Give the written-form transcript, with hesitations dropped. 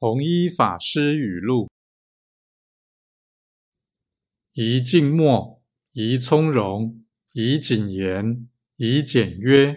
弘一法师语录：宜静默，宜从容，宜谨言，宜简约，